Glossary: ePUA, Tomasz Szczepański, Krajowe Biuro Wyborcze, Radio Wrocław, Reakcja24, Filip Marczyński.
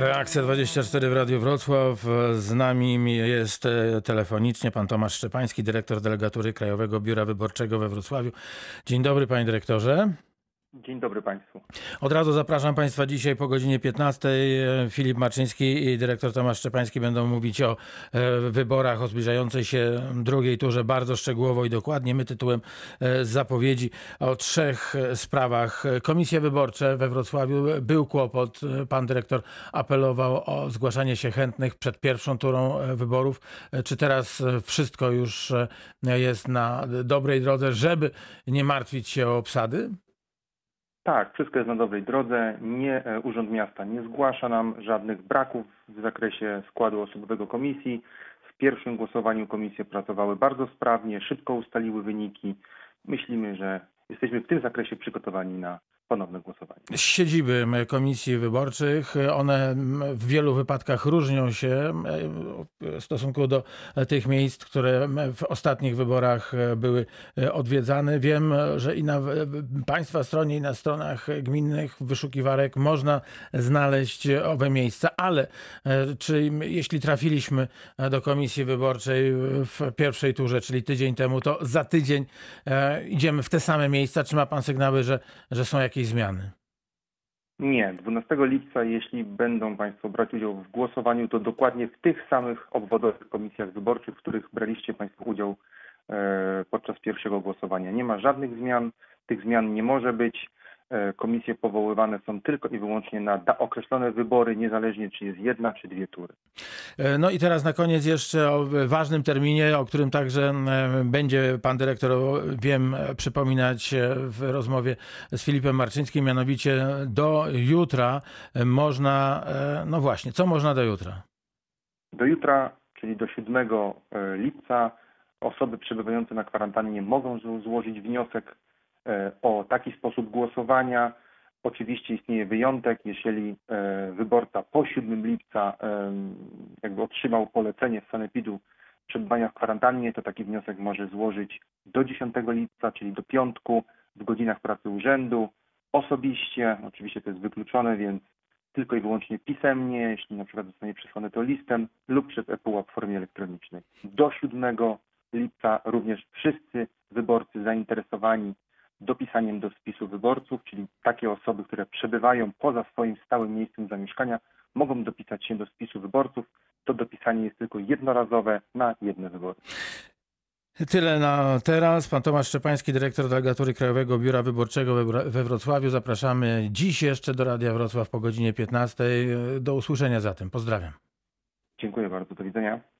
Reakcja 24 w Radiu Wrocław. Z nami jest telefonicznie pan Tomasz Szczepański, dyrektor delegatury Krajowego Biura Wyborczego we Wrocławiu. Dzień dobry, panie dyrektorze. Dzień dobry Państwu. Od razu zapraszam Państwa dzisiaj po godzinie 15. Filip Marczyński i dyrektor Tomasz Szczepański będą mówić o wyborach, o zbliżającej się drugiej turze bardzo szczegółowo i dokładnie. My tytułem zapowiedzi o trzech sprawach. Komisje wyborcze we Wrocławiu, był kłopot. Pan dyrektor apelował o zgłaszanie się chętnych przed pierwszą turą wyborów. Czy teraz wszystko już jest na dobrej drodze, żeby nie martwić się o obsady? Tak, wszystko jest na dobrej drodze. Urząd Miasta nie zgłasza nam żadnych braków w zakresie składu osobowego komisji. W pierwszym głosowaniu komisje pracowały bardzo sprawnie, szybko ustaliły wyniki. Myślimy, że jesteśmy w tym zakresie przygotowani na ponowne głosowanie. Siedziby komisji wyborczych, one w wielu wypadkach różnią się w stosunku do tych miejsc, które w ostatnich wyborach były odwiedzane. Wiem, że i na Państwa stronie, i na stronach gminnych wyszukiwarek można znaleźć owe miejsca, ale czy jeśli trafiliśmy do komisji wyborczej w pierwszej turze, czyli tydzień temu, to za tydzień idziemy w te same miejsca? Czy ma Pan sygnały, że są jakieś zmiany? Nie. 12 lipca, jeśli będą Państwo brać udział w głosowaniu, to dokładnie w tych samych obwodowych komisjach wyborczych, w których braliście Państwo udział podczas pierwszego głosowania. Nie ma żadnych zmian. Tych zmian nie może być. Komisje powoływane są tylko i wyłącznie na określone wybory, niezależnie czy jest jedna, czy dwie tury. No i teraz na koniec jeszcze o ważnym terminie, o którym także będzie pan dyrektor, wiem, przypominać w rozmowie z Filipem Marczyńskim, mianowicie do jutra można, no właśnie, co można do jutra? Do jutra, czyli do 7 lipca, osoby przebywające na kwarantannie mogą złożyć wniosek o taki sposób głosowania. Oczywiście istnieje wyjątek, jeżeli wyborca po 7 lipca jakby otrzymał polecenie z sanepidu przebywania w kwarantannie, to taki wniosek może złożyć do 10 lipca, czyli do piątku, w godzinach pracy urzędu, osobiście. Oczywiście to jest wykluczone, więc tylko i wyłącznie pisemnie, jeśli na przykład zostanie przesłane to listem lub przez ePUA w formie elektronicznej. Do 7 lipca również wszyscy wyborcy zainteresowani dopisaniem do spisu wyborców, czyli takie osoby, które przebywają poza swoim stałym miejscem zamieszkania, mogą dopisać się do spisu wyborców. To dopisanie jest tylko jednorazowe na jedne wybory. Tyle na teraz. Pan Tomasz Szczepański, dyrektor delegatury Krajowego Biura Wyborczego we Wrocławiu. Zapraszamy dziś jeszcze do Radia Wrocław po godzinie 15. Do usłyszenia zatem. Pozdrawiam. Dziękuję bardzo. Do widzenia.